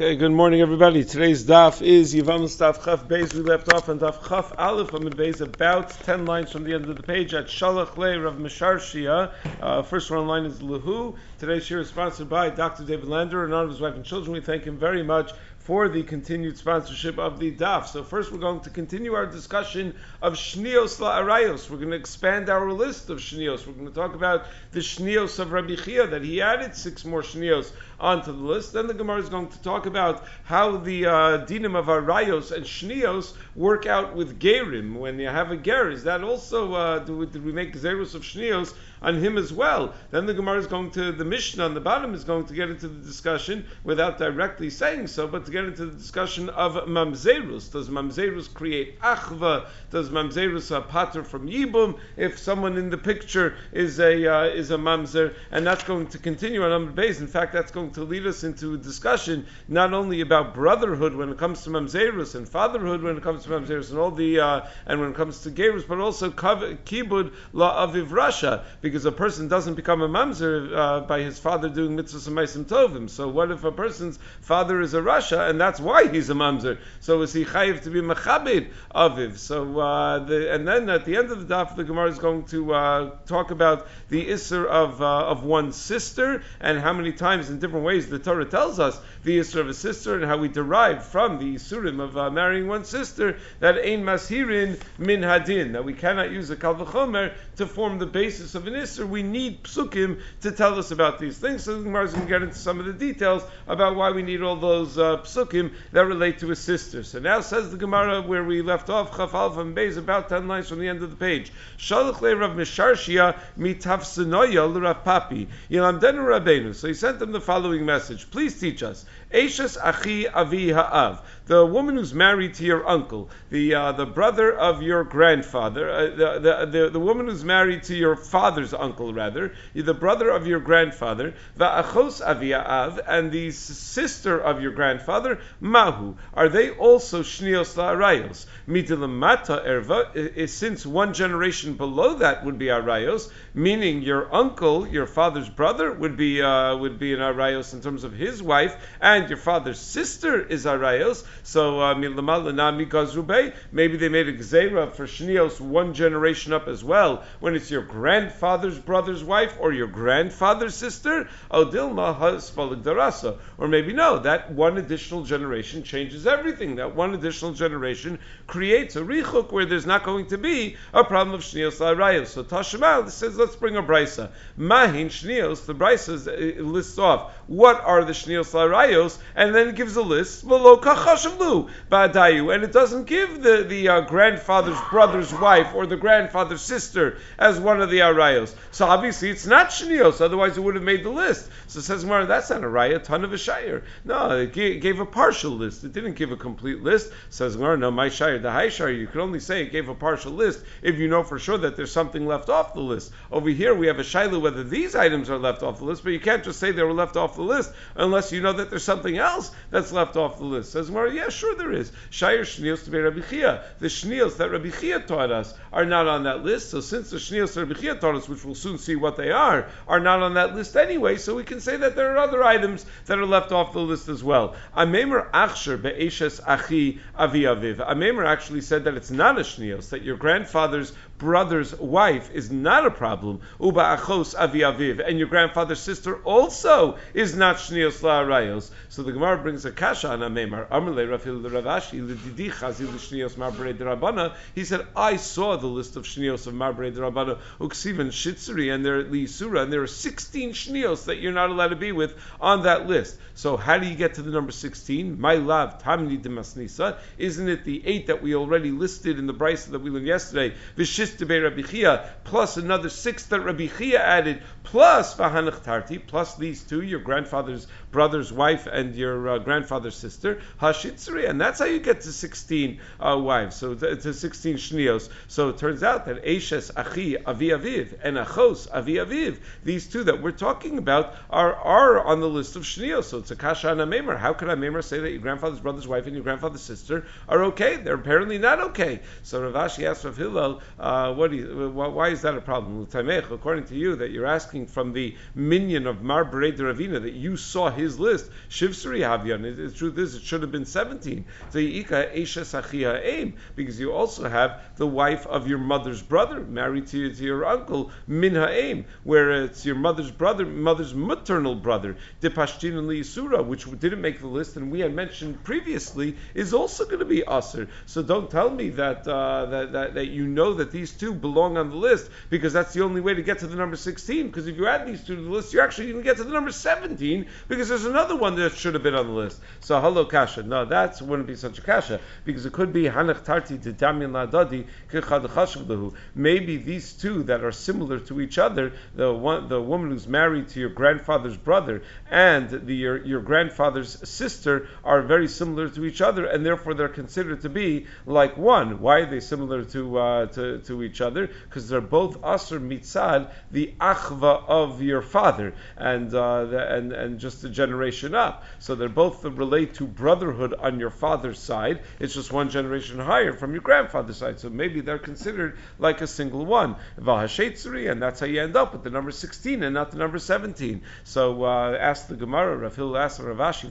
Okay, good morning everybody. Today's Daf is Yevamos Daf Chaf Beis. We left off on Daf Chaf Aleph Amid Beis, about 10 lines from the end of the page at Shalach Le Rav Misharshia. First one line is Lahu. Today's shir is sponsored by Dr. David Lander, in honor of his wife and children. We thank him very much for the continued sponsorship of the Daf. So first we're going to continue our discussion of Shneos Laaretz. We're going to expand our list of Shneos. We're going to talk about the Shneos of Rabbi Chia, that he added 6 more Shneos onto the list. Then the Gemara is going to talk about how the dinim of Arayos and Shneos work out with Gerim. When you have a Ger, is that also, did we make Zerus of Shneos on him as well? Then the Gemara is going to, the Mishnah on the bottom is going to get into the discussion, without directly saying so, but to get into the discussion of Mamzerus. Does Mamzerus create Achva? Does Mamzerus a Pater from Yibum? If someone in the picture is a Mamzer, and that's going to continue on Amud Beis. In fact, that's going to lead us into a discussion not only about brotherhood when it comes to Mamzerus, and fatherhood when it comes to Mamzerus, and all the and when it comes to Gerus, but also Kibud La Aviv Rasha, because a person doesn't become a Mamzer by his father doing mitzvahs and meisim tovim. So what if a person's father is a Rasha and that's why he's a Mamzer? So is he chayiv to be Mechabed Aviv? So and then at the end of the daf, the Gemara is going to talk about the Isser of one's sister, and how many times in different ways the Torah tells us the Isser of a sister, and how we derive from the Issurim of marrying one's sister that ein mashirin min hadin, that we cannot use a Kalvachomer to form the basis of an Isser. We need Psukim to tell us about these things. So the Gemara is going to get into some of the details about why we need all those Psukim that relate to a sister. So now says the Gemara, where we left off, Chaf Aleph and Beis, about 10 lines from the end of the page. Shalach le Rav Misharshia mitafsinoya l'Rav Papi yilamdenu Rabbeinu. So he sent them the following message: please teach us. Eishes achi avi ha'av, the woman who's married to your uncle, the brother of your grandfather, the woman who's married to your father's uncle, rather, the brother of your grandfather, va'achos avi ha'av, and the sister of your grandfather, mahu, are they also shnios la'arayos? Mitilamata erva, since one generation below that would be arayos, meaning your uncle, your father's brother, would be an arayos in terms of his wife, and your father's sister is arayos. So maybe they made a gzeira for shnios one generation up as well, when it's your grandfather's brother's wife or your grandfather's sister. Or maybe no, that one additional generation changes everything. That one additional generation creates a richuk where there's not going to be a problem of shnios l'arayos. So Tashema says, let's bring a Brysa. Mahin shnios, the Brysa lists off what are the shnios l'arayos, and then it gives a list, and it doesn't give the grandfather's brother's wife or the grandfather's sister as one of the arayos. So obviously it's not shnios, otherwise it would have made the list. So it says, well, that's not a raya, ton of a shayr. No, it gave a partial list. It didn't give a complete list. It says, well, no, my shayr, the high shayr, you can only say it gave a partial list if you know for sure that there's something left off the list. Over here we have a shayla whether these items are left off the list, but you can't just say they were left off the list unless you know that there's something else that's left off the list. Says, well, yeah, sure there is. Shayr shnios to be Rabbi Chia. The shnios that Rabbi Chia taught us are not on that list. So since the shnios that Rabbi Chia taught us, which we'll soon see what they are not on that list anyway, so we can say that there are other items that are left off the list as well. Amemar achsher be'eshes achi avi aviv. Amemar actually said that it's not a shnios, that your grandfather's brother's wife is not a problem, uba achos avi aviv, and your grandfather's sister also is not shnios la'arayos. So the Gemara brings a kasha on Amemar. Amrle Rav Hillel Rav Ravashi l'didi chazi l'shnios marbrei d'Rabbana. He said, I saw the list of shnios of marbrei d'Rabbana uksivan shitzri, and there at Lisura, and there are 16 shnios that you're not allowed to be with on that list. So how do you get to the number 16? My love, tamni demasnisa. Isn't it the 8 that we already listed in the brisa that we learned yesterday? V'shistebe Rabbi Chia, plus another 6 that Rabbi Chia added, plus v'hanach tarti, plus these 2, your grandfather's brother's wife and your grandfather's sister, hashitzri, and that's how you get to 16 wives. So to 16 shnios. So it turns out that eishes achi avi aviv and achos avi aviv, these 2 that we're talking about are on the list of shnios. So it's a kasha and a Amemar. How could a Amemar say that your grandfather's brother's wife and your grandfather's sister are okay? They're apparently not okay. So Rav Ashi asked Rav Hillel, Why is that a problem? According to you, that you're asking from the minion of Mar Berei Deravina, that you saw his list, Shivsuri Havyan, the truth is, it should have been 17. Because you also have the wife of your mother's brother, married to your uncle, Min Ha'im, where it's your mother's brother, mother's maternal brother, Depashtin and Li'isura, which didn't make the list, and we had mentioned previously, is also going to be Aser. So don't tell me that you know that these two belong on the list, because that's the only way to get to the number 16, because if you add these two to the list, you're actually going to get to the number 17, because there's another one that should have been on the list. So hello kasha. No, that wouldn't be such a kasha, because it could be Hanach Tarti to Damyan Ladadi Kichad Chashvlahu. Maybe these two that are similar to each other, the woman who's married to your grandfather's brother and your grandfather's sister are very similar to each other, and therefore they're considered to be like one. Why are they similar to each other? Because they're both Asr Mitzad, the Achva of your father, and just a generation up. So they're both relate to brotherhood on your father's side. It's just one generation higher from your grandfather's side. So maybe they're considered like a single one. Vahashetzuri, and that's how you end up with the number 16 and not the number 17. So ask the Gemara, Rav Hillel asked Rav Ravashi,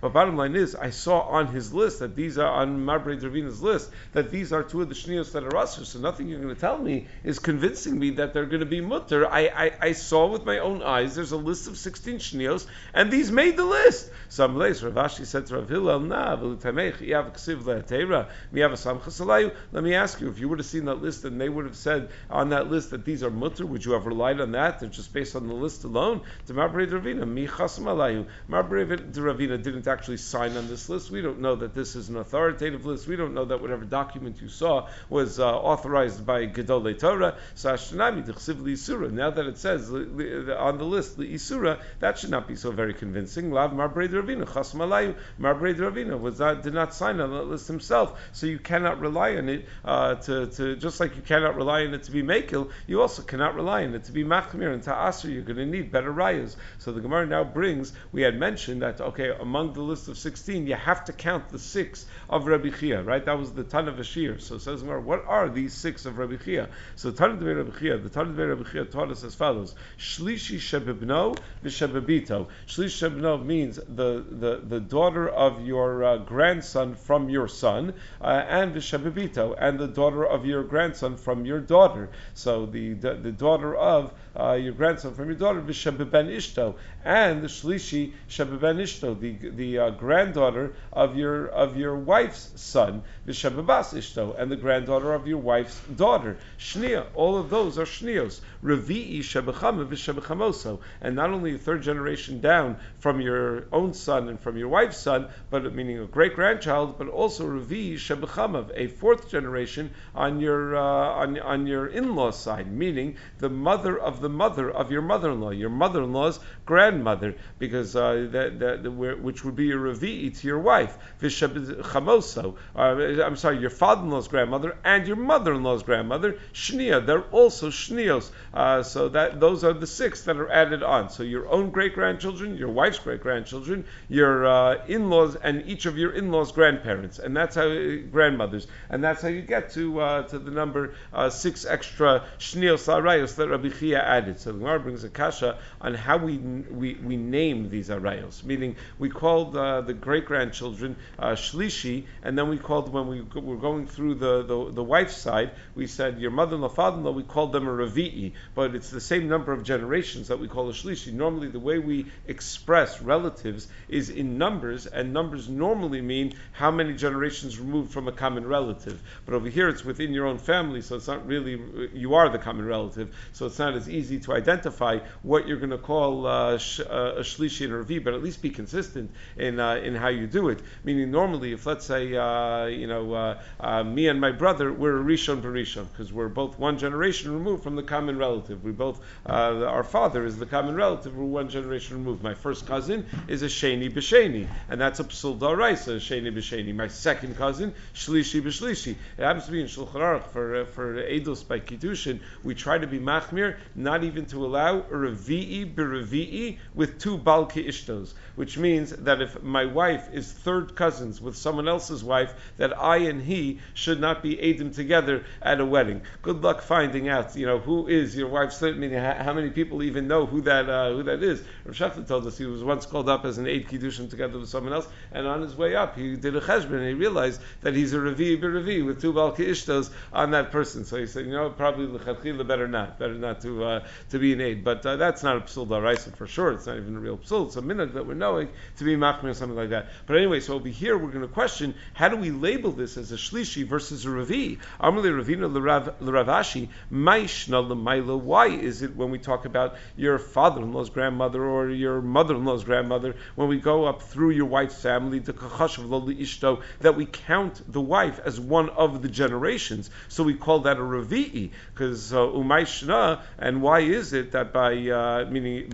but bottom line is, I saw on his list that these are on Marbre Dravina's list, that these are two of the Shneos that are Asr, so nothing you're going to tell me is convincing me that they're going to be mutter. I saw with my own eyes, there's a list of 16 Shneos, and these made the list. So Rav Ashi said to Rav Hillel, let me ask you, if you would have seen that list and they would have said on that list that these are mutter, would you have relied on that? They're just based on the list alone. To Marbre Dravina, Mi Chasm Alayu. Marbre Dravina didn't actually sign on this list. We don't know that this is an authoritative list. We don't know that whatever document you saw was authorized by Gedolei Torah. So Ashtonami D'chsiv L'Isura. Now that it says on the list L'Isura, that should not be so very convincing. Lav Marbrei D'Ravina Chasm Alayu. Marbrei D'Ravina did not sign on that list himself. So you cannot rely on it to just like you cannot rely on it to be Mekil. You also cannot rely on it to be Machmir and Ta'asr. You're going to need better rayas. So the Gemara now brings. We had mentioned that among the list of 16, you have to count the 6 of Rabbi Chia, right? That was the Tana of Ashir. So says Gemara, what are these 6 of Rabbi Chia? So the Tana of Rabbi Chia taught us as follows: Shlishi Shebibno v'Shebibito. Shlishi Shebibno means the daughter of your grandson from your son, and v'Shebibito, and the daughter of your grandson from your daughter. So the daughter of your grandson from your daughter, v'Shebiben Ishto, and the Shlishi Shebiben Ishto, the granddaughter of your wife's son, v'shebabas ishto, and the granddaughter of your wife's daughter. Shnia, all of those are shnios. Revi'i shebechama v'shebechamoso, and not only a third generation down from your own son and from your wife's son, but meaning a great grandchild, but also revi'i shebechama, a fourth generation on your in-laws side, meaning the mother of the mother of your mother-in-law's grandmother, because which would be a revi'i to your wife. V'shebechamoso, your father-in-law's grandmother and your mother-in-law's grandmother. Shnia, they're also shnios. So that those are the 6 that are added on. So your own great-grandchildren, your wife's great-grandchildren, your in-laws, and each of your in-laws' grandparents, and that's how grandmothers, and that's how you get to the number 6 extra shnios arayos that Rabbi Chia added. So the Gemara brings a kasha on how we name these arayos, meaning we called the great-grandchildren shlishi, and then we called when we were going through the wife's side, we said your mother-in-law, father-in-law, we called them a revi'i, but it's the same number of generations that we call a shlishi. Normally the way we express relatives is in numbers, and numbers normally mean how many generations removed from a common relative. But over here it's within your own family, so it's not really, you are the common relative, so it's not as easy to identify what you're going to call a shlishi and a revi'i, but at least be consistent in how you do it. Meaning normally if let's say me and my brother, we're a Rishon B'Rishon, because we're both one generation removed from the common relative. We both, our father is the common relative, we're one generation removed. My first cousin is a Sheni B'Sheni, and that's a Psul D'Oraisa, a Sheni B'Sheni. My second cousin, Shlishi B'Shlishi. It happens to be in Shulchan Aruch for Eidos by Kiddushin, we try to be Machmir, not even to allow a Revi'i B'Revi'i with 2 Balki Ishtos, which means that if my wife is third cousins with someone else's wife, that I and he should not be eidim together at a wedding. Good luck finding out, who is your wife's, how many people even know who that is. Rav Shachta told us he was once called up as an eid kiddushim together with someone else, and on his way up he did a cheshbon and he realized that he's a revi b'revi with two balke ishtos on that person. So he said, probably l'chadchila better not to be an eid. But that's not a psul d'oraisa for sure. It's not even a real psul. It's a minhag that we're knowing to be machmir or something like that. But anyway, so over here we're going to question, how do we label this as a shlishi versus a revi? Amrli Ravina l'Ravashi maishna l'mayla. Why is it when we talk about your father-in-law's grandmother or your mother-in-law's grandmother, when we go up through your wife's family, the kachashav lo l'ishto, that we count the wife as one of the generations? So we call that a revi'i, because umayshna. And why is it that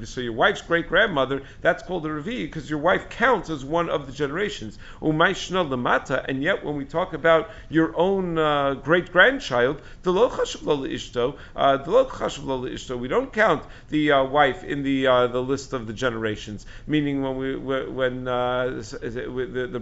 so your wife's great-grandmother, that's called a revi'i, because your wife counts as one of the generations. Umayshna l'mata, and yet when we talk about your own great-grandchild, d'lo chashav lo l'ishto, we don't count the wife in the list of the generations. Meaning, when the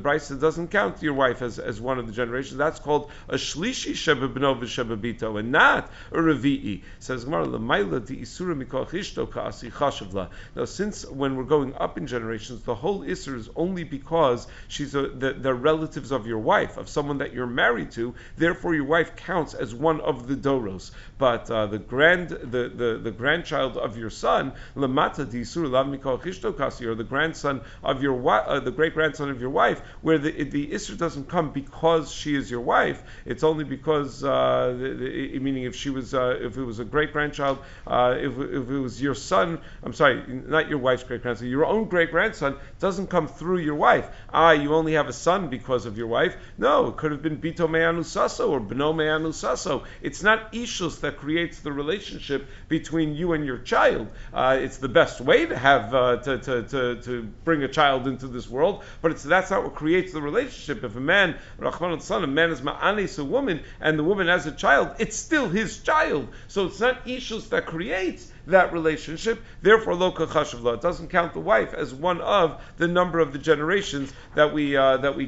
Brysa doesn't count your wife as one of the generations, that's called a shlishi shebebno v'shebebito, and not a revi'i. Says Gemara, l'mayla di isurim mikoch ishto ka'asi chashavla. Now, since when we're going up in generations, the whole isur is only because she's the relatives of your wife, of someone that you're married to. Therefore, your wife counts as one of the doros. But the grandchild of your son, lamata di isur lav mikoch ishto kasi, or the grandson of your wife, the great grandson of your wife, where the isur doesn't come because she is your wife. It's only because meaning if she was if it was a great grandchild, if it was your son, I'm sorry, not your wife's great grandson, your own great grandson doesn't come through your wife. You only have a son because of your wife. No, it could have been bito me'anu sasso or bno me'anu sasso. It's not ishus that creates the relationship between you and your child. It's the best way to have to bring a child into this world, but that's not what creates the relationship. If a man, Rachman al-San, a man is ma'anis a woman, and the woman has a child, it's still his child. So it's not ishus that creates that relationship. Therefore, lo kachashav lo, it doesn't count the wife as one of the number of the generations that we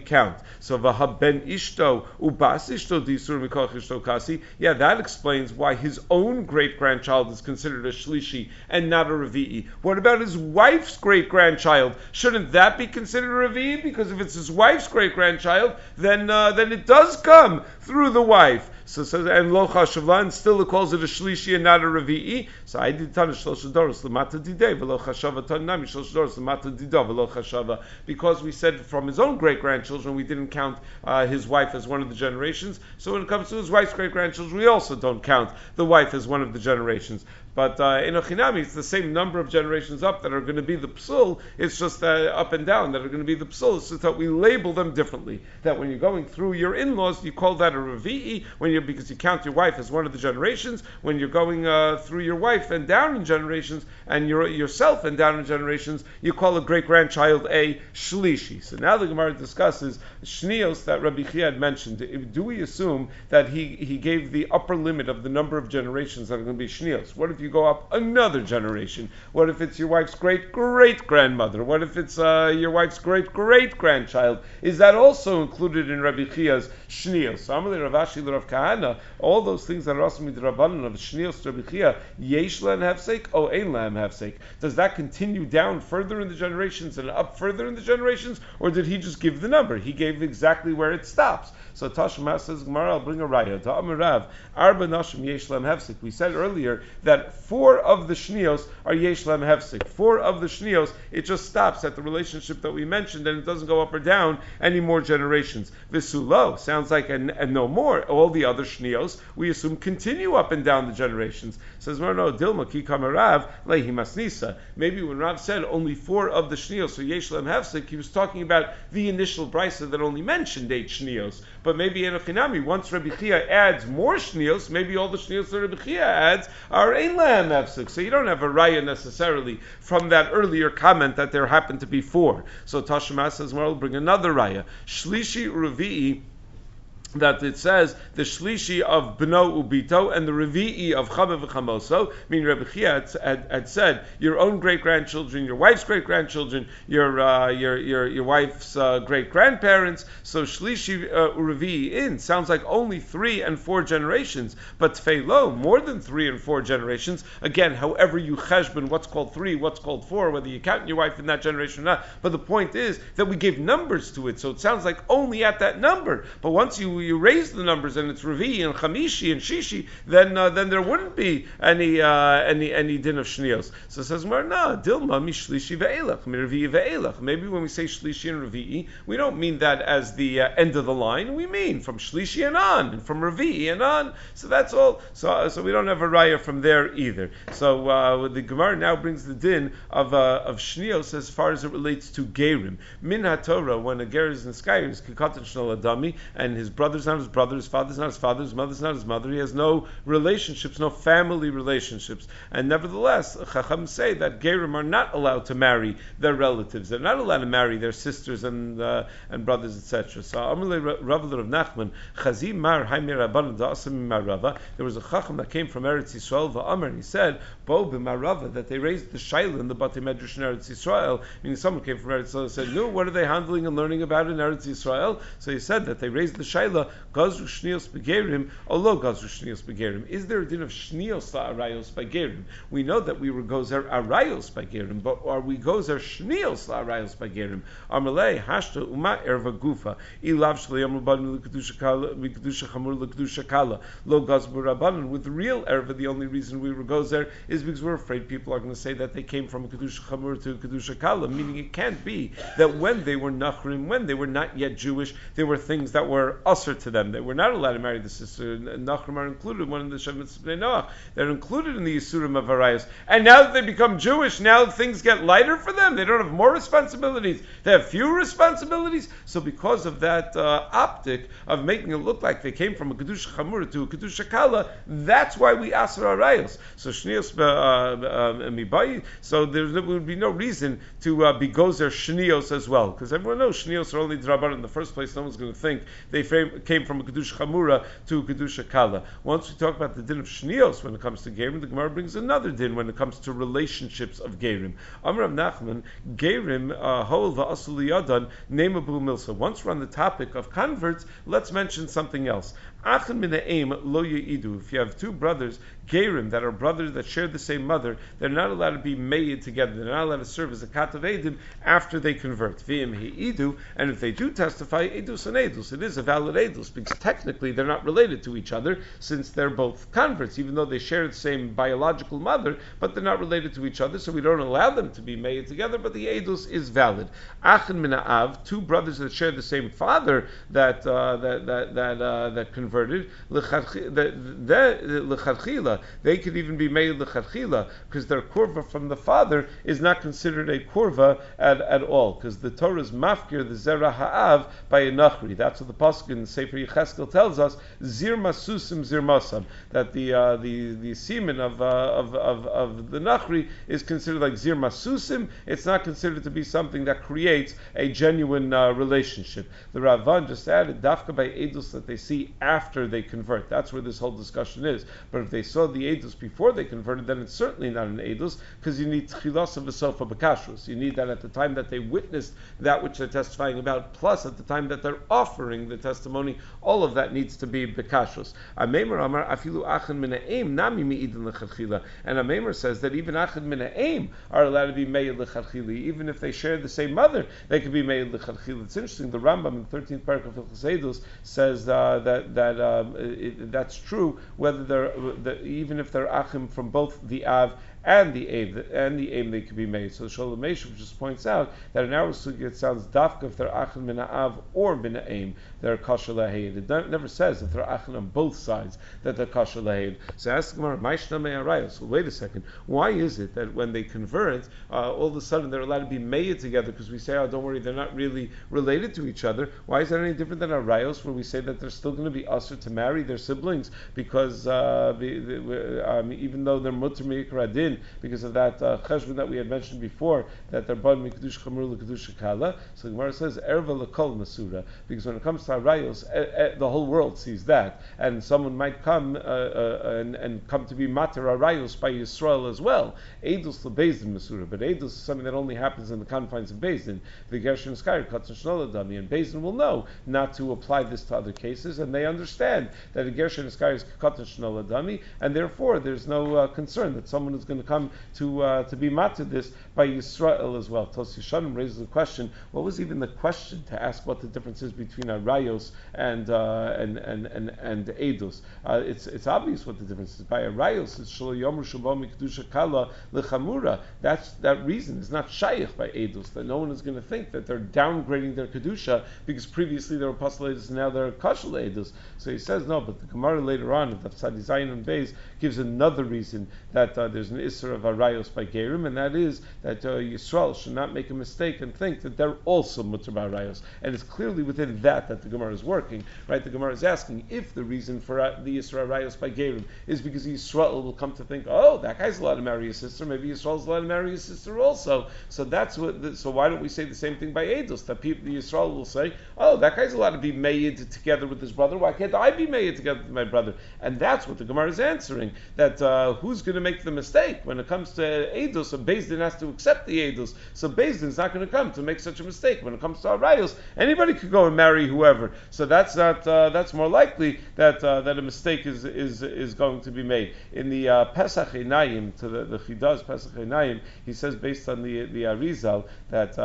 count. So v'ha ben ishto ubas ishto disur mikoch ishto kasi. Yeah, that explains why his own great grandchild is considered a shlishi and not a revi'i. What about his wife's great grandchild? Shouldn't that be considered a revi'i? Because if it's his wife's great grandchild, then it does come through the wife. So it says, and lo chashavlan, still it calls it a shlishi and not a revi'i. So I did tana shlosha doros l'mata didei v'lo chashava tan nami shlosha doros l'mata didah v'lo chashava. Because we said from his own great grandchildren, we didn't count his wife as one of the generations. So when it comes to his wife's great grandchildren, we also don't count the wife as one of the generations. But in Ochinami, it's the same number of generations up that are going to be the psul. It's just up and down that are going to be the psul. It's just that we label them differently. That when you're going through your in-laws, you call that a revi'i, because you count your wife as one of the generations. When you're going through your wife and down in generations, and yourself and down in generations, you call a great-grandchild a shlishi. So now the Gemara discusses Shneos that Rabbi Chia had mentioned. Do we assume that he gave the upper limit of the number of generations that are going to be Shneos? What if you go up another generation? What if it's your wife's great-great-grandmother? What if it's your wife's great-great-grandchild? Is that also included in Rabbi Chia's Shneos? Amalei Ravashi l'Rav Kahana, all those things that are also mid Rabbanan of Shneos to Rabbi Chia, yesh lahem hafsek o ein lahem hafsek. Does that continue down further in the generations and up further in the generations, or did he just give the number? He gave exactly where it stops. So Tashma says, Gemara, I'll bring a raya. Ta'amar Rav, arba nashim yesh lahem hafsek. We said earlier that 4 of the Shneos are yesh lahem hafsek. 4 of the Shneos, it just stops at the relationship that we mentioned, and it doesn't go up or down any more generations. Visulo sounds like and no more. All the other Shneos, we assume, continue up and down the generations. Says, no, Dilma ki kamarav lehi masnisa. Maybe when Rav said only 4 of the Shneos, so yesh lahem hafsek, he was talking about the initial brisa that only mentioned 8 Shneos. But maybe in a Chinami, once Rabbi Chia adds more Shneos, maybe all the Shneos that Rabbi Chia adds are ein lahem hafsek. So you don't have a raya necessarily from that earlier comment that there happened to be 4. So Tashma says, well, bring another raya. Shlishi revi'i that it says the shlishi of bno ubito and the revi'i of chava v'chamoso, meaning Rabbi Chia had said your own great grandchildren, your wife's great grandchildren, your wife's great grandparents. So shlishi revi'i in sounds like only 3 and 4 generations, but tfeilo more than 3 and 4 generations. Again, however you cheshbon what's called 3, what's called 4, whether you count your wife in that generation or not. But the point is that we gave numbers to it, so it sounds like only at that number. But once you raise the numbers and it's Revi and Chamishi and Shishi, then there wouldn't be any din of Shneos. So it says, "Marna Dilma Mishlishi ve'elach mirvi ve'elach." Maybe when we say Shlishi and Revi, we don't mean that as the end of the line. We mean from Shlishi and on, and from Revi and on. So that's all. So we don't have a raya from there either. So the Gemara now brings the din of Shneos as far as it relates to Gerim. Min HaTorah, when a Ger is in Skyrim, is Kikatan Shnal Adami, and his brother's not his brother, his father's not his father, his mother's not his mother. He has no relationships, no family relationships. And nevertheless, Chacham say that Gerim are not allowed to marry their relatives. They're not allowed to marry their sisters and brothers, etc. So Amalei Ravler of Nachman, Chazim Mar Haimir Rabban Da'asim Marava. There was a Chacham that came from Eretz Yisrael va'Amar, and he said, Bo b'Marava, that they raised the Shaila in the Batei Medrash in Eretz Yisrael. Meaning someone came from Eretz Yisrael and said, no, what are they handling and learning about in Eretz Yisrael? So he said that they raised the Shaila, Gazru Shneos Begerim, Olo Gazru Shneos Begerim. Is there a din of Shneos La'Arayos Begerim? We know that we were Gozer Arayos Begerim, but are we Gozer Shneos La'Arayos Begerim? Amalei Hashta Uma Erva Gufa, Ilav Shleim Rabbanim L'Kedusha Chamur L'Kedusha Kala, Lo Gazbu Rabbanim. With real Erva, the only reason we were Gozer is because we're afraid people are going to say that they came from Kedusha Chamur to Kedusha Kala, meaning it can't be that when they were Nachrim, when they were not yet Jewish, there were things that were usher to them. They were not allowed to marry the sister. Nachrim are included, one of the Shemites Bnei Noach. They're included in the Issurim of Arayos. And now that they become Jewish, now things get lighter for them. They don't have more responsibilities. They have fewer responsibilities. So because of that optic of making it look like they came from a Kedusha Chamur to a Kedusha Kala, that's why we asked for Arayos. So Shneos Mibayi, so there would be no reason to be Gozer Shneos as well, because everyone knows Shneos are only Drabar in the first place. No one's going to think they came from a Kedusha Chamura to a Kedusha Kala. Once we talk about the din of Shneos when it comes to Gerim, the Gemara brings another din when it comes to relationships of Gerim. Amar Nachman, Gerim, Hol va'asul liyadan, neimabu milsa. Once we're on the topic of converts, let's mention something else. Achin min ha'em lo ye'idu. If you have 2 brothers, Gerim, that are brothers that share the same mother, they're not allowed to be made together. They're not allowed to serve as a katav edim after they convert. V'im he'idu, and if they do testify, Eidos and Eidos, it is a valid Eidos, because technically they're not related to each other, since they're both converts, even though they share the same biological mother, but they're not related to each other, so we don't allow them to be made together, but the Eidos is valid. Achin min ha'av, 2 brothers that share the same father that converted, l'chadchila, they could even be made l'chadchila, because their korva from the father is not considered a korva at all, because the Torah is mafkir, the zerah ha'av, by a nachri. That's what the pasuk in Sefer Yecheskel tells us, zirma susim zirmasam, that the semen of the nachri is considered like zirma susim. It's not considered to be something that creates a genuine relationship. The Ramban just added dafka by edus that they see after they convert. That's where this whole discussion is. But if they saw the edus before they converted, then it's certainly not an edus, because you need tchilas of a sofa b'kashrus. You need that at the time that they witnessed that which they're testifying about, plus at the time that they're offering the testimony, all of that needs to be bekashos. Amemar amar afilu achin min ha'em nami me'idin l'chadchila, and Amemar says that even achin min ha'em are allowed to be me'id l'chadchili, even if they share the same mother, they could be me'id l'chadchila. It's interesting. The Rambam in the 13th parak of Hilchos Eidos says that's true whether even if they're achim from both the av and the aim they could be made. So Sholem Eshev just points out that in our sugya it sounds dafka if they're achin min ha'av or min ha'aim, they're kasher lahayid. It never says if they're achin on both sides that they're kasher lahayid. So ask Gemara, ma'ishna me'arayos. Well, wait a second. Why is it that when they convert, all of a sudden they're allowed to be made together? Because we say, oh, don't worry, they're not really related to each other. Why is that any different than arayos, where we say that they're still going to be usher to marry their siblings because even though they're mutar mi'ikradin, din because of that cheshbon that we had mentioned before, that they're born mikdush chamur l'kedusha kala. So the Gemara says erva l'kol masura, because when it comes to Arayos, the whole world sees that, and someone might come and come to be mater Arayos by Yisrael as well. Eidos l'Beis Din masura, but Eidos is something that only happens in the confines of Beis Din. The Gershon Skyer Katz and Shnoladami, and Beis Din will know not to apply this to other cases, and they understand that a Gershon Skyer is Katz and Shnoladami, and therefore there's no concern that someone is going to come to be mater this by Yisrael as well. Tos Yishanim raises the question: what was even the question to ask what the difference is between Arayos and Eidos? It's obvious what the difference is. By Arayos, it's Shelo Yomru Shabom Mikdusha Kala Lechamura. That reason is not Shaykh by Eidos, that no one is going to think that they're downgrading their Kedusha because previously they were Apostle Eidos and now they're Kashal Eidos. So he says no, but the Gemara later on, the Tzadi Zayin and Beis, gives another reason that there's an Isser of Arayos by Gerim, and that is that Yisrael should not make a mistake and think that they're also Mutar by Arayos. And it's clearly within that the Gemara is working, right? The Gemara is asking if the reason for the Isra Arayos by Gerim is because Yisrael will come to think, oh, that guy's allowed to marry his sister, maybe Yisrael's allowed to marry his sister also. So that's what. So why don't we say the same thing by Eidos? That people, Yisrael will say, oh, that guy's allowed to be made together with his brother. Why can't I be made together with my brother? And that's what the Gemara is answering. That who's going to make the mistake when it comes to Eidos? So Beis Din has to accept the Eidos. So Beis Din is not going to come to make such a mistake when it comes to Arayos. Anybody could go and marry whoever. So that's not. That's more likely that a mistake is going to be made in the Pesach Einayim to the Chida's Pesach Einayim. He says based on the Arizal that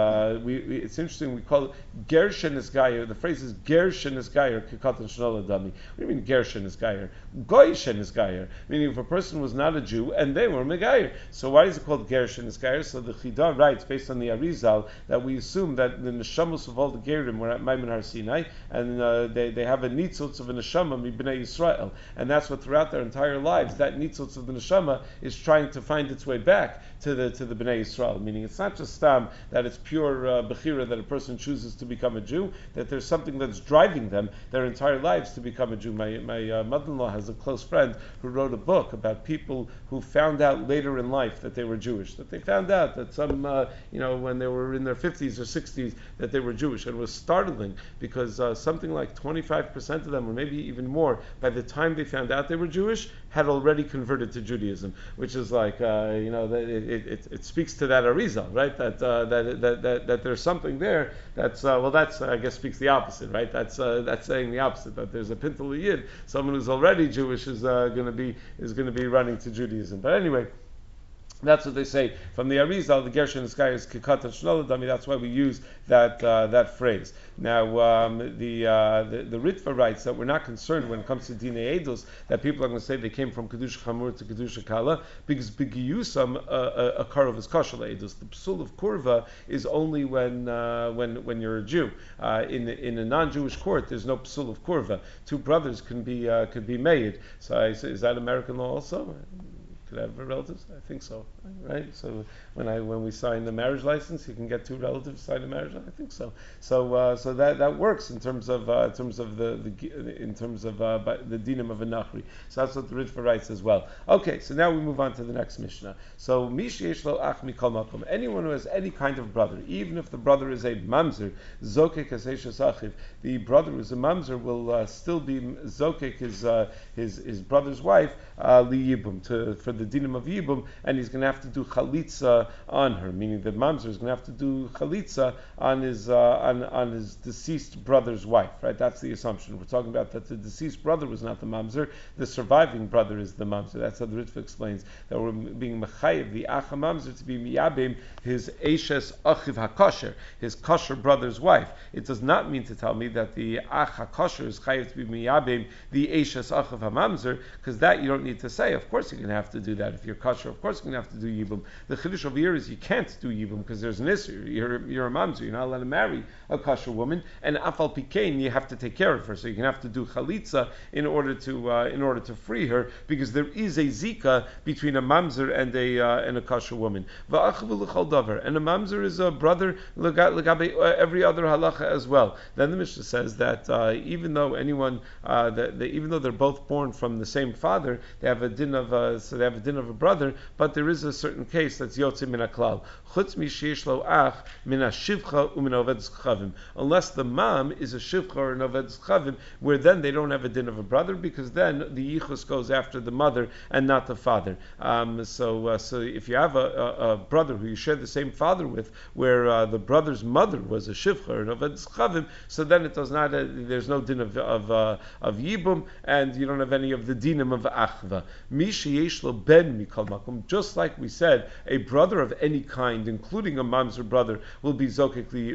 we it's interesting, we call it Gershon is Gayer. The phrase is Gershon is Gayer Kikatan Shnola Dami. What do you mean Gershon is Gayer? Goyishen is Gayer, meaning if a person was not a Jew and they were Megayer. So why is it called Gershon is Gayer? So the Chida writes based on the Arizal that we assume that the neshamos of all the Gerim were at Maimon Har Sinai, and they have a nitzutz of a neshama mi Bnei Yisrael, and that's what throughout their entire lives that nitzutz of the neshama is trying to find its way back to the Bnei Yisrael. Meaning it's not just stam that it's pure bechira that a person chooses to become a Jew, that there's something that's driving them their entire lives to become a Jew. My mother-in-law has a close friend who wrote a book about people who found out later in life that they were Jewish, that they found out that some when they were in their 50s or 60s that they were Jewish, and it was startling because something like 25% of them, or maybe even more, by the time they found out they were Jewish, had already converted to Judaism, which is like it speaks to that Arizal, right? That there's something there that's I guess speaks the opposite, right? That's saying the opposite, that there's a Pintel Yid, someone who's already Jewish is going to be running to Judaism. But anyway, that's what they say from the Arizal. The Gershon is Gayer is Kikatan Shnoladami. That's why we use that phrase. Now the Ritva writes that we're not concerned when it comes to Dinei Eidos that people are going to say they came from Kedusha Chamur to Kedusha Kala, because Begiyusam a Karov is Kashal Eidos. The Psul of Kurva is only when you're a Jew. In a non-Jewish court, there's no Psul of Kurva. Two brothers could be made. So I say, is that American law also? Could I have relatives? I think so, right? So when we sign the marriage license, you can get two relatives sign the marriage license. I think so. So that works in terms of the dinim of a nachri. So that's what the Ritva writes as well. Okay, so now we move on to the next Mishnah. So Misheyesh lo ach mikol makom, anyone who has any kind of brother, even if the brother is a mamzer, zokek aseshes achiv, the brother who is a mamzer will still be zokek his brother's wife li yibum for the dinim of Yibum, and he's going to have to do chalitza on her, meaning the mamzer is going to have to do chalitza on his deceased brother's wife, right? That's the assumption. We're talking about that the deceased brother was not the mamzer, the surviving brother is the mamzer. That's how the Ritva explains that we're being mechayev, the acha mamzer, to be miyabim, his eshes achiv hakosher, his kosher brother's wife. It does not mean to tell me that the acha kosher is chayev to be miyabim, the eshes achiv hamamzer, because that you don't need to say. Of course you're going to have to do that if you're kosher. Of course, you're going to have to do yibum. The chiddush over here is you can't do yibum because there's an issur. You're a mamzer. You're not allowed to marry a kosher woman, and afal pikein you have to take care of her. So you're going to have to do chalitza in order to free her, because there is a zika between a mamzer and a kosher woman. Va'achvu l'chol davar, and a mamzer is a brother l'gabe every other halacha as well. Then the Mishnah says that even though they're both born from the same father, they have a din of so they have the din of a brother, but there is a certain case that's yotze min haklal. Chutz mi sheish lo ach min hashivcha u min oved zchavim. Unless the mom is a shivcha or an oved zchavim, where then they don't have a din of a brother, because then the yichus goes after the mother and not the father. So if you have a brother who you share the same father with, where the brother's mother was a shivcha or an oved zchavim, so then it does not. There's no din of Yibum, and you don't have any of the dinim of Achva. Just like we said, a brother of any kind, including a mamzer brother, will be zakuk li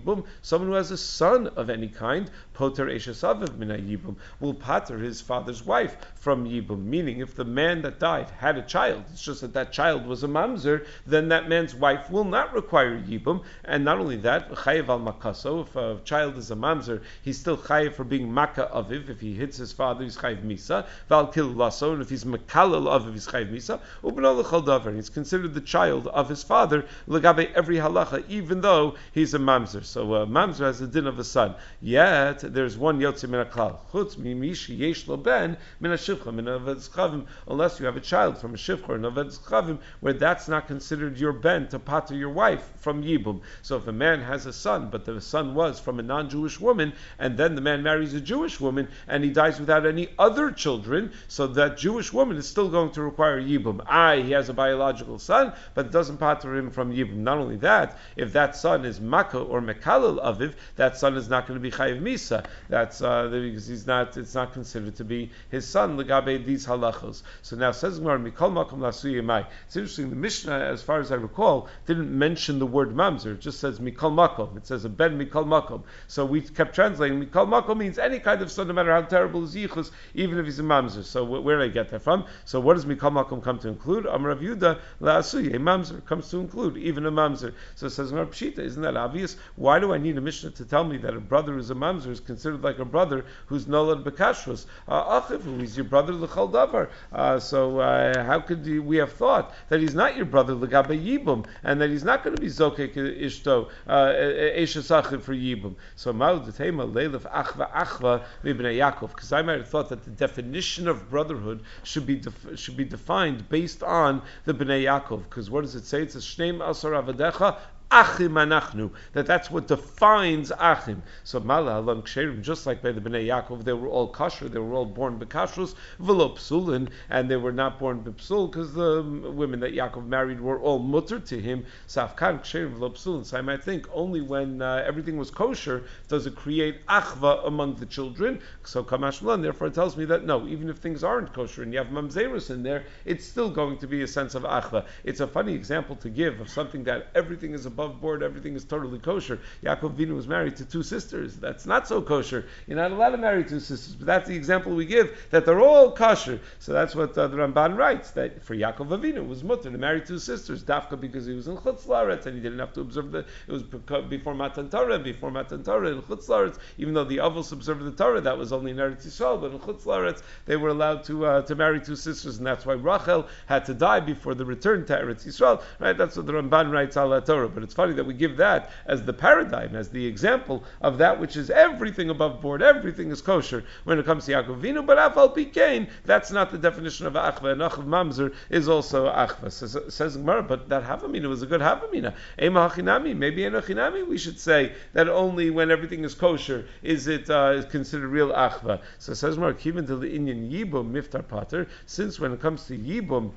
Yibum. Someone who has a son of any kind, Pater eshes aviv min Yibum, will pater his father's wife from Yibum. Meaning, if the man that died had a child, it's just that that child was a mamzer, then that man's wife will not require Yibum. And not only that, chayev al makaso. If a child is a mamzer, he's still chayev for being maka aviv. If he hits his father, he's chayev misa. Val kil laso. And if he's makalal aviv, he's chayev misa. Ubenol lechol davar. He's considered the child of his father legabe every halacha, even though he's a mamzer. So a mamzer has the din of a son. Yet there's one yotze min haklal. Chutz mimishi yesh lo ben min hashivcha min aved zchavim. Unless you have a child from a shivcha or an aved zchavim, where that's not considered your ben to pater your wife from Yibum. So if a man has a son, but the son was from a non-Jewish woman, and then the man marries a Jewish woman, and he dies without any other children, so that Jewish woman is still going to require Yibum. He has a biological son, but it doesn't pater him from Yibum. Not only that, if that son is Maka or Mekalel Aviv, that son is not going to be Chayiv Misa. That's because he's not. It's not considered to be his son. Legabe these halachos. So now says Gemara, Mikol Makom Lasu Yemai. It's interesting. The Mishnah, as far as I recall, didn't mention the word mamzer. It just says Mikol Makom. It says a ben Mikol Makom. So we kept translating. Mikol Makom means any kind of son, no matter how terrible his yichus, even if he's a mamzer. So where did I get that from? So what does Mikol Makom come to include? Amar Rav Yehuda Lasu Yemai. Mamzer comes to include even a mamzer. So it says Gemara, Pshita, isn't that obvious? Why do I need a Mishnah to tell me that a brother is a mamzer is considered like a brother who's nolad bekashrus? Achiv, who is your brother l'chol davar. So how could we have thought that he's not your brother l'gabe Yibum, and that he's not going to be zokek ishto eshes achiv for Yibum? So ma'ud detema leilef achva v'bnei Yaakov, because I might have thought that the definition of brotherhood should be defined based on the Bnei Yaakov, because what does it say? It says shneim asar avadecha achim anachnu, that's what defines achim. So mala halam ksherim, just like by the Bnei Yaakov, they were all kosher, they were all born bekashrus v'lo psulin, and they were not born bepsul, because the women that Yaakov married were all mutter to him. Safkan ksherim v'lo psulin. So I might think only when everything was kosher does it create achva among the children. So kamashlan, therefore it tells me that no, even if things aren't kosher and you have mamzerus in there, it's still going to be a sense of achva. It's a funny example to give of something that everything is above board, everything is totally kosher. Yaakov Avinu was married to two sisters. That's not so kosher. You're not allowed to marry two sisters, but that's the example we give, that they're all kosher. So that's what the Ramban writes, that for Yaakov Avinu it was mutter to marry two sisters, dafka because he was in Chutz Laaretz and he didn't have to observe the, it was before Matan Torah in Chutz Laaretz, even though the Avos observed the Torah, that was only in Eretz Yisrael, but in Chutz Laaretz they were allowed to marry two sisters, and that's why Rachel had to die before the return to Eretz Yisrael, right? That's what the Ramban writes ala Torah, but it's funny that we give that as the paradigm, as the example of that which is everything above board, everything is kosher when it comes to Yaakov Avinu, but Afal Pikain, that's not the definition of Achva, and Achav Mamzer is also Achva. So, says Gemara, but that Havamina was a good Havamina. Ema Hachinami, maybe Ema Hachinami we should say that only when everything is kosher is it is considered real Achva. So says Gemara, even to the Inyan Yibum Miftar Pater, since when it comes to Yibum,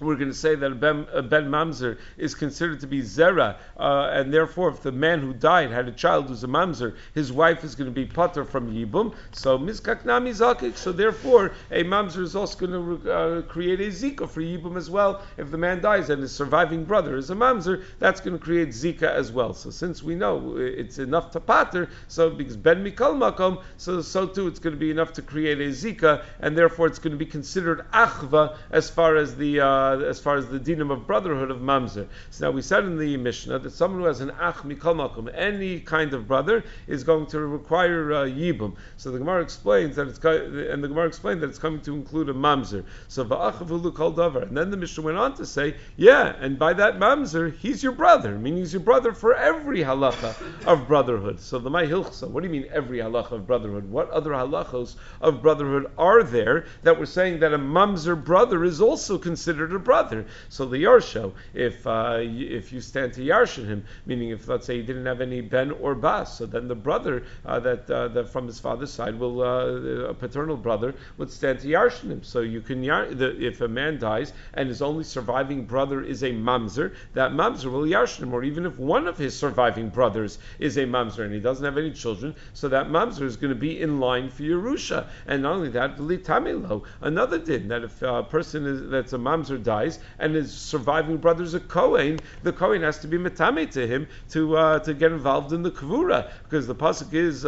we're going to say that a ben mamzer is considered to be zera, and therefore, if the man who died had a child who's a mamzer, his wife is going to be pater from Yibum. So miskaknami zakik. So therefore, a mamzer is also going to create a zika for Yibum as well. If the man dies and his surviving brother is a mamzer, that's going to create zika as well. So since we know it's enough to pater, so because ben mikol makom, so too it's going to be enough to create a zika, and therefore it's going to be considered achva as far as the as far as the dinam of brotherhood of mamzer. So now we said in the Mishnah that someone who has an ach mikol makom, any kind of brother, is going to require yibum. So the Gemara explains that it's coming to include a mamzer. So va'achavulu kol davar, and then the Mishnah went on to say, yeah, and by that mamzer, he's your brother, meaning he's your brother for every halacha of brotherhood. So the Mai Hilchsa, what do you mean every halacha of brotherhood? What other halachos of brotherhood are there that we're saying that a mamzer brother is also considered a brother? So the Yarsho, if you stand to Yarshin him, meaning if, let's say, he didn't have any ben or bas, so then the brother that from his father's side will, a paternal brother, would stand to Yarshin him. So you can, if a man dies and his only surviving brother is a mamzer, that mamzer will Yarshin him, or even if one of his surviving brothers is a mamzer and he doesn't have any children, so that mamzer is going to be in line for Yerusha. And not only that, another din, that if a person that's a mamzer dies and his surviving brother is a kohen, the kohen has to be metame to him to get involved in the kavura, because the pasuk is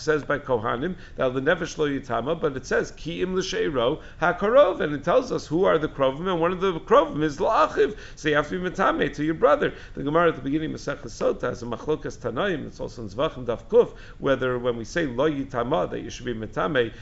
says by kohanim that the nefesh lo yitama, but it says ki im l'sheiro hakarov, and it tells us who are the krovim, and one of the krovim is la'achiv, so you have to be metame to your brother. The Gemara at the beginning of Masechah Sotah has a machlokas tanaim, it's also in Zvachim Daf Kuf, whether when we say lo yitama, that you should be metame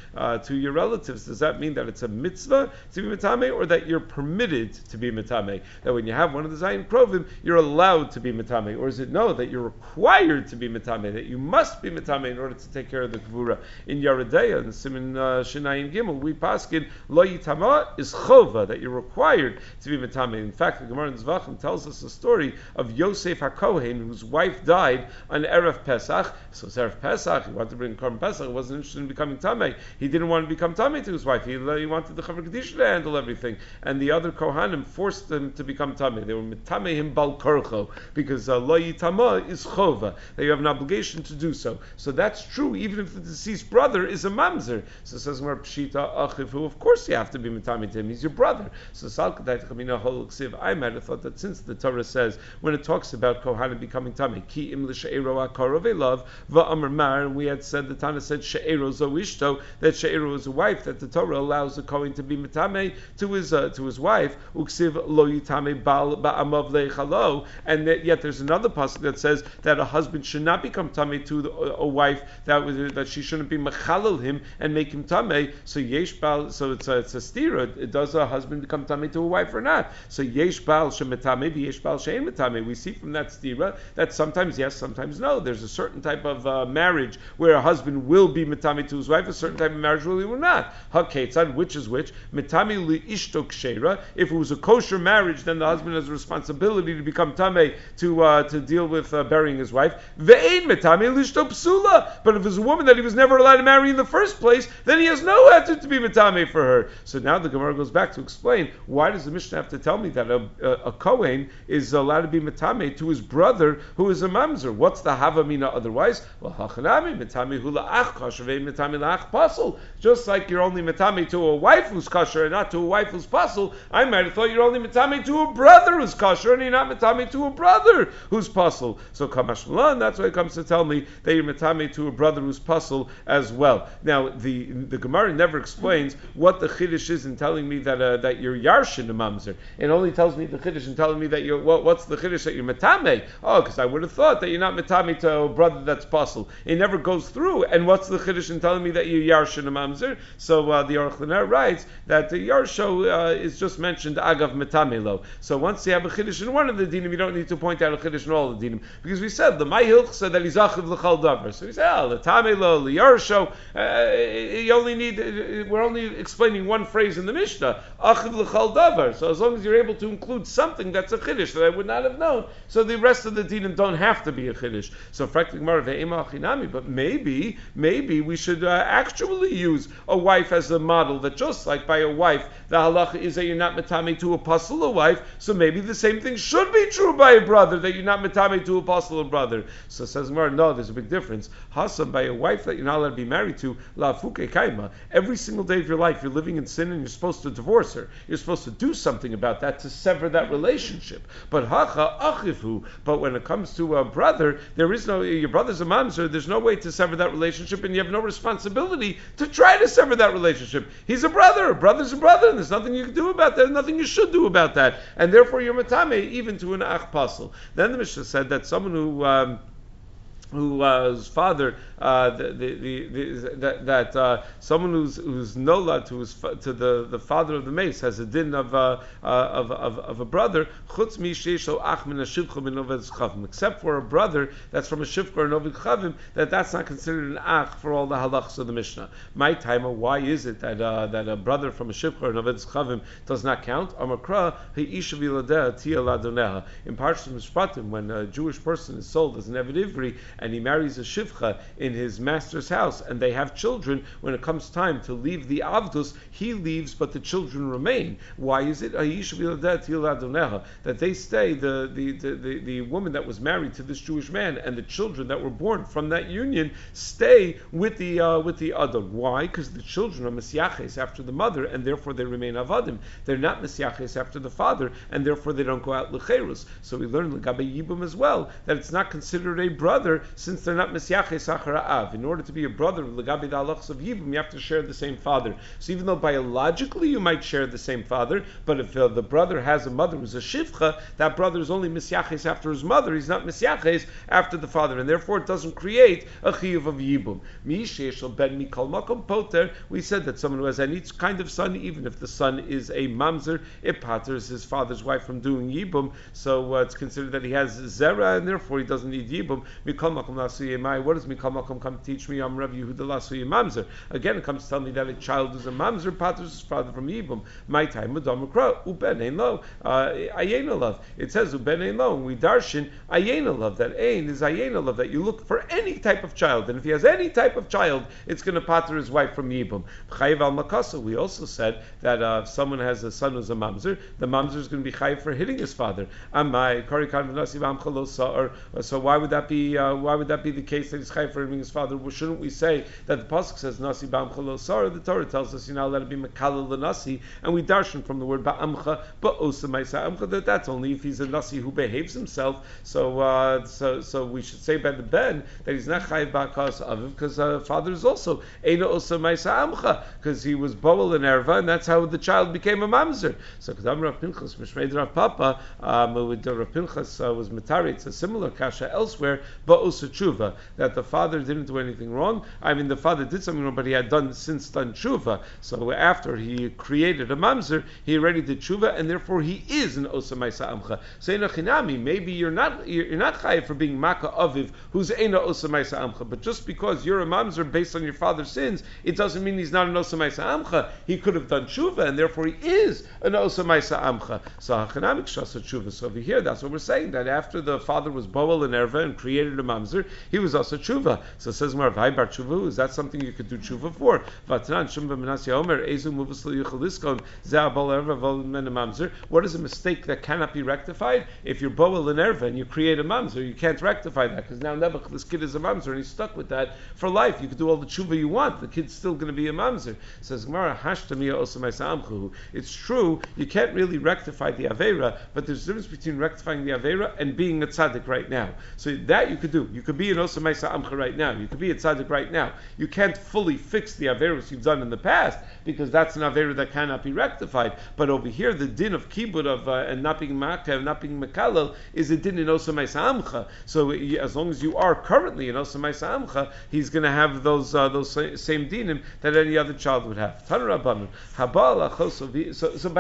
to your relatives, does that mean that it's a mitzvah to be metame, or that you're permitted to be metame? That when you have one of the Zion Krovim, you're allowed to be metame, or is it no, that you're required to be metame, that you must be metame in order to take care of the kavura? In Yeridea, in Siman Shinayim Gimel, we paskin lo yitama is chova, that you're required to be metame. In fact, the Gemara in Zvachim tells us the story of Yosef HaKohen, whose wife died on Erev Pesach. So it's Erev Pesach, he wanted to bring Korban Pesach, he wasn't interested in becoming tamei. He didn't want to become tamei to his wife. He wanted the Chaver Kedisha to handle everything. And the other Kohanim forced them to become tamei. They were mitamei him bal korcho, because lo yitama is chova, that you have an obligation to do so. So that's true, even if the deceased brother is a mamzer. So it says, Pshita achiv, who of course you have to be mitamei to him, he's your brother. So Salkadait Chamina Holoksiv, I might have thought that since the Torah says, when it talks about Kohanim becoming tamei, ki im l'she'ero akarov elav va'amar, we had said, the Tana said, she'ero zo ishto, that she'ero is a wife, that the Torah allows the Kohen to be mitame to his wife, uksiv lo yitame bal ba'amav lechalo, and that, yet there's another pasuk that says that a husband should not become tame to a wife, that she shouldn't be mechalel him and make him tame. So yesh bal, so it's a stira. Does a husband become tame to a wife or not? So yesh bal shemetame, yesh bal she'en mitame. We see from that stira that sometimes yes, sometimes no. There's a certain type of marriage where a husband will be mitame to his wife, a certain type of marriage where he will not. Haketzad, which is which? Mitame li ishto ksheira. If it was a kosher marriage, then the husband has a responsibility to become tame to deal with burying his wife. Ve'ein mitame li ishto psula. But if it's a woman that he was never allowed to marry in the first place, then he has no attitude to be mitame for her. So now the Gemara goes back to explain, why does the Mishnah have to tell me that a Kohen is allowed to be mitame to his brother who is a mamzer? What's the havamina otherwise? Well, hachanami mitame hu la'ach kosher mitame la'ach pasul. Just like you're only mitame to a wife who's kosher and not to a wife who's pasul, I might have thought you're only mitame to a brother who's kosher and you're not mitame to a brother who's pasul. So kamashmalan, that's why it comes to tell me that you're mitame to a brother who's pasul as well. Now the Gemara never explains what the chiddush is in telling me that you're yarshin a mamzer. It only tells me the chiddush in telling me that you're what's the chiddush that you're mitame? Oh, because I would have thought that you're not mitame to a brother that's pasul. It never goes through. And what's the chiddush in telling me that you're yarshin a mamzer? So the Aruch Lener writes that the Yarsho is just mentioned agav metamelo. So once you have a chiddush in one of the dinim, you don't need to point out a chiddush in all the dinim, because we said the Ma'ilch said that he's achiv l'chal davar. So we say l'tamelo l'yarsho. You only need we're only explaining one phrase in the Mishnah, achiv l'chal davar. So as long as you're able to include something that's a chiddush that I would not have known, so the rest of the dinim don't have to be a chiddush. So fraktik mar ve'ema achinami, but maybe we should actually use a wife as a model, that just like by a wife, the halacha is that you're not metame to apostle a wife, so maybe the same thing should be true by a brother, that you're not metame to apostle a brother. So says Mar, no, there's a big difference. Hasam, by a wife that you're not allowed to be married to, la fuke kaima, every single day of your life you're living in sin and you're supposed to divorce her. You're supposed to do something about that to sever that relationship. But hacha achifu, but when it comes to a brother, there is no, your brother's a mamzer, there's no way to sever that relationship, and you have no responsibility to try to sever that relationship. He's a brother. A brother's a brother, and there's nothing you can do about There's nothing you should do about that. And therefore you're matameh even to an ach pasel. Then the Mishnah said that someone whose father, someone who's nolad to the father of the mace has a din of a brother, except for a brother that's from a shivka or an ovid chavim, that's not considered an ach for all the halachs of the Mishnah. My timer, why is it that a brother from a shivka or an ovid chavim does not count? Amakra heisha viladeh tia ladoneha. In Parshas Mishpatim, when a Jewish person is sold as an eved ivri, and he marries a shivcha in his master's house, and they have children, when it comes time to leave the avdus, he leaves, but the children remain. Why is it that they stay, the woman that was married to this Jewish man, and the children that were born from that union stay with the adam? Why? Because the children are mesyaches after the mother, and therefore they remain avadim. They're not mesyaches after the father, and therefore they don't go out lecherus. So we learn l'gabei Yibum as well that it's not considered a brother, since they're not Mesyaches Achara Av. In order to be a brother, L'gabi Da'alachs of Yibum, you have to share the same father. So even though biologically you might share the same father, but if the brother has a mother who's a Shivcha, that brother is only Mesyaches after his mother, he's not Mesyaches after the father, and therefore it doesn't create a Chiyuv of Yibum. Mi'isheshel ben Mikal Makom Poter, we said that someone who has any kind of son, even if the son is a Mamzer, it paters his father's wife from doing Yibum, so it's considered that he has Zera, and therefore he doesn't need Yibum. What does Mikal Makom come to teach me? I'm Rabbi Yehuda Lasuye Mamzer. Again, it comes to tell me that a child is a Mamzer, paters his father from Yibum. My time, Mudamukra, Uben Ein Lo, Ayena Love. It says Uben Ein Lo, and we darshan Ayena Love, that Ein is Ayena Love, that you look for any type of child, and if he has any type of child, it's going to pater his wife from Yibum. Chayiv Al Makasa, we also said that if someone has a son who's a Mamzer, the Mamzer is going to be Chayiv for hitting his father. Amai, Karikan V'Nasi V'Amchalo Sa'ar. So why would that be the case that he's chayv for hitting his father? Well, shouldn't we say that the pasuk says nasi ba'amcha lo sar? The Torah tells us you're not allowed to be mekala l'nasi, and we darshan from the word ba'amcha ba'osa ma'isa amcha that that's only if he's a nasi who behaves himself. So we should say by the ben that he's not chayv ba'kas aviv because father is also eina osa ma'isa amcha because he was boel in erva and that's how the child became a mamzer. So kedam Rav Pinchas mishmeid Rav Papa Rav Pinchas was matari. It's a similar kasha elsewhere. Ba'osa tshuva, that the father didn't do anything wrong. I mean, the father did something wrong, but he had done tshuva. So after he created a mamzer, he already did tshuva, and therefore he is an osa ma'isa amcha. So ena chinami, maybe you're not chayav for being maka aviv, who's ena osa ma'isa amcha. But just because you're a mamzer based on your father's sins, it doesn't mean he's not an osa ma'isa amcha. He could have done tshuva, and therefore he is an osa ma'isa amcha. So hachinami kshasa tshuva. So over here, that's what we're saying, that after the father was boel and erva and created a mamzer, he was also tshuva. So says Mar V'hai bar tshuva, is that something you could do tshuva for? What is a mistake that cannot be rectified? If you're boel and erva and you create a mamzer, you can't rectify that because now this kid is a mamzer and he's stuck with that for life. You could do all the tshuva you want, the kid's still going to be a mamzer. Says Gemara, it's true, you can't really rectify the avera, but there's a difference between rectifying the avera and being a tzaddik right now. So that you could do. You could be an Osa Ma'isa Amcha right now. You could be a tzaddik right now. You can't fully fix the averus you've done in the past because that's an avera that cannot be rectified. But over here, the din of kibbut and not being ma'aka and not being mekalel is a din in Osa Ma'isa Amcha. So as long as you are currently in Osa Ma'isa Amcha, he's going to have those same dinim that any other child would have. So by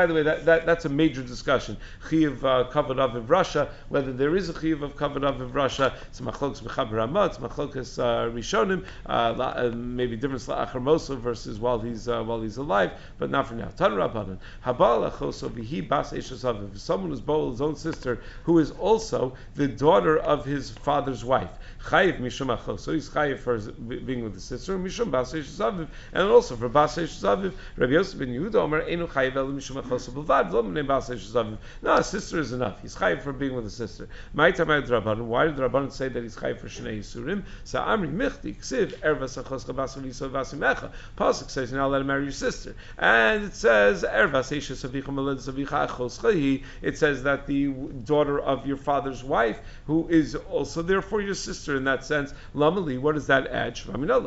the way, that's a major discussion. Chiyuv kavod aviv rasha, whether there is a chiyuv of kavod aviv Russia, it's machlokas mechaber Ramah, it's machlokas rishonim, maybe difference la'achar moso versus while he's alive, but not for now. Tan Rabbanan, habal achos ovihi bas eshes aviv. Someone who's boel his own sister, who is also the daughter of his father's wife. Chayiv mishum achos, so he's chayiv for being with his sister. Mishum bas eshes aviv, and also for bas eshes aviv. Rabbi Yosef ben Yehuda Omer enu chayiv el mishum achos b'lvad lo mnei bas eshes aviv. No, a sister is enough. He's chayiv for being with a sister. My time I had Rabbanan. Why did the Rabbanan say that he's chayiv for Shnei Yisurim. So Amri Michti Ksiv Ervas Achos Chabasu Liso Vasimecha. Pasuk says, now let him marry your sister, and it says Ervas Eisha Savicha Meled Savicha Achos Chahi. It says that the daughter of your father's wife, who is also therefore your sister in that sense. Lamali, what does that add? To tell me that you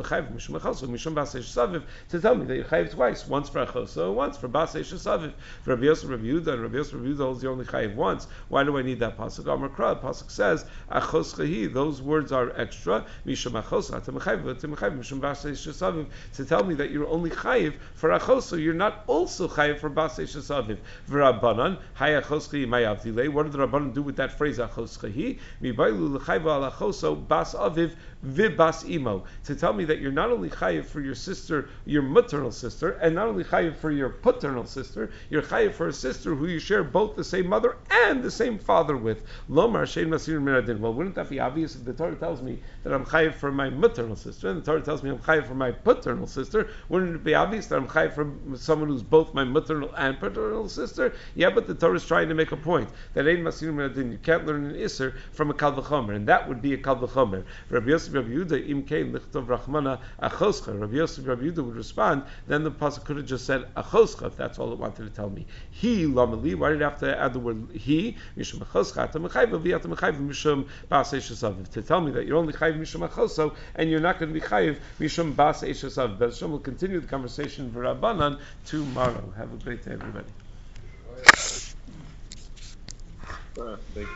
chayiv twice, once for Achoso, once for Bas Eisha Saviv. Rabbi Yosef Rabbi Yehuda, and Rabbi Yosef Rabbi Yehuda holds you only chayiv once. Why do I need that pasuk? Amar Krah, pasuk says Achos Chahi. Those words are extra. Mishum Achoso, Atem Chayiv, Atem Chayiv, Mishum Bas Eisha Saviv. To tell me that you're only chayiv for Achoso, you're not also chayiv for Bas Eisha Saviv. V'Rabbanan, Hay Achos Chahi, Mayavdilei. What did the Rabbanan do with that phrase Achos Chahi? Mibaylu l'chayiv al Achoso Bas Aviv Vibas Imo. To tell me that you're not only chayiv for your sister, your maternal sister, and not only chayiv for your paternal sister, you're chayiv for a sister who you share both the same mother and the same father with. Lomar shein masir min adin. Well, wouldn't that be obvious if the Torah tells me that I'm chayiv for my maternal sister, and the Torah tells me I'm chayiv for my paternal sister? Wouldn't it be obvious that I'm chayiv for someone who's both my maternal and paternal sister? Yeah, but the Torah is trying to make a point that ein masir min adin. You can't learn an iser from a Kalvachomer, and that would be a Kalvachomer. Rabbi Yosef Rabbi Yehuda im kein lichtov rachmana achoscha. Rabbi Yosef Rabbi Yehuda would respond, then the pasuk could have just said achoscha if that's all it wanted to tell me. He lamali. Why did I have to add the word he? Mishum achoscha atam chayv v'atam chayv mishum bas eishasaviv. To tell me that you're only chayv mishum achoso and you're not going to be chayv mishum bas eishasaviv. But Hashem will continue the conversation v'Rabbanan tomorrow. Have a great day, everybody. Thank you.